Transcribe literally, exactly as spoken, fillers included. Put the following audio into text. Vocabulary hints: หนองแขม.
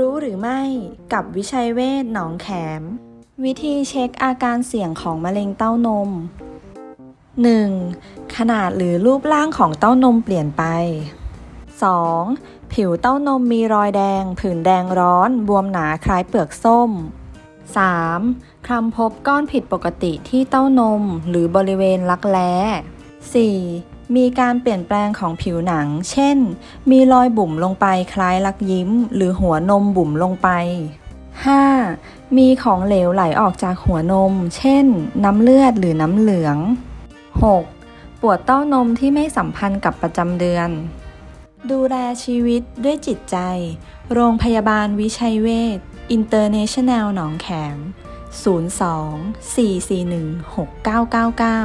รู้หรือไม่กับวิชัยเวชหนองแขมวิธีเช็คอาการเสี่ยงของมะเร็งเต้านม หนึ่ง ขนาดหรือรูปร่างของเต้านมเปลี่ยนไป สอง ผิวเต้านมมีรอยแดงผื่นแดงร้อนบวมหนาคล้ายเปลือกส้ม สาม คลำพบก้อนผิดปกติที่เต้านมหรือบริเวณรักแร้ สี่ มีการเปลี่ยนแปลงของผิวหนังเช่นมีรอยบุ๋มลงไปคล้ายรักยิ้มหรือหัวนมบุ๋มลงไป ห้ามีของเหลวไหลออกจากหัวนมเช่นน้ำเลือดหรือน้ำเหลือง หก ปวดเต้านมที่ไม่สัมพันธ์กับประจำเดือนดูแลชีวิตด้วยจิตใจโรงพยาบาลวิชัยเวชอินเตอร์เนชั่นแนลหนองแขม ศูนย์ สอง สี่ สี่ หนึ่ง หก เก้า เก้า เก้า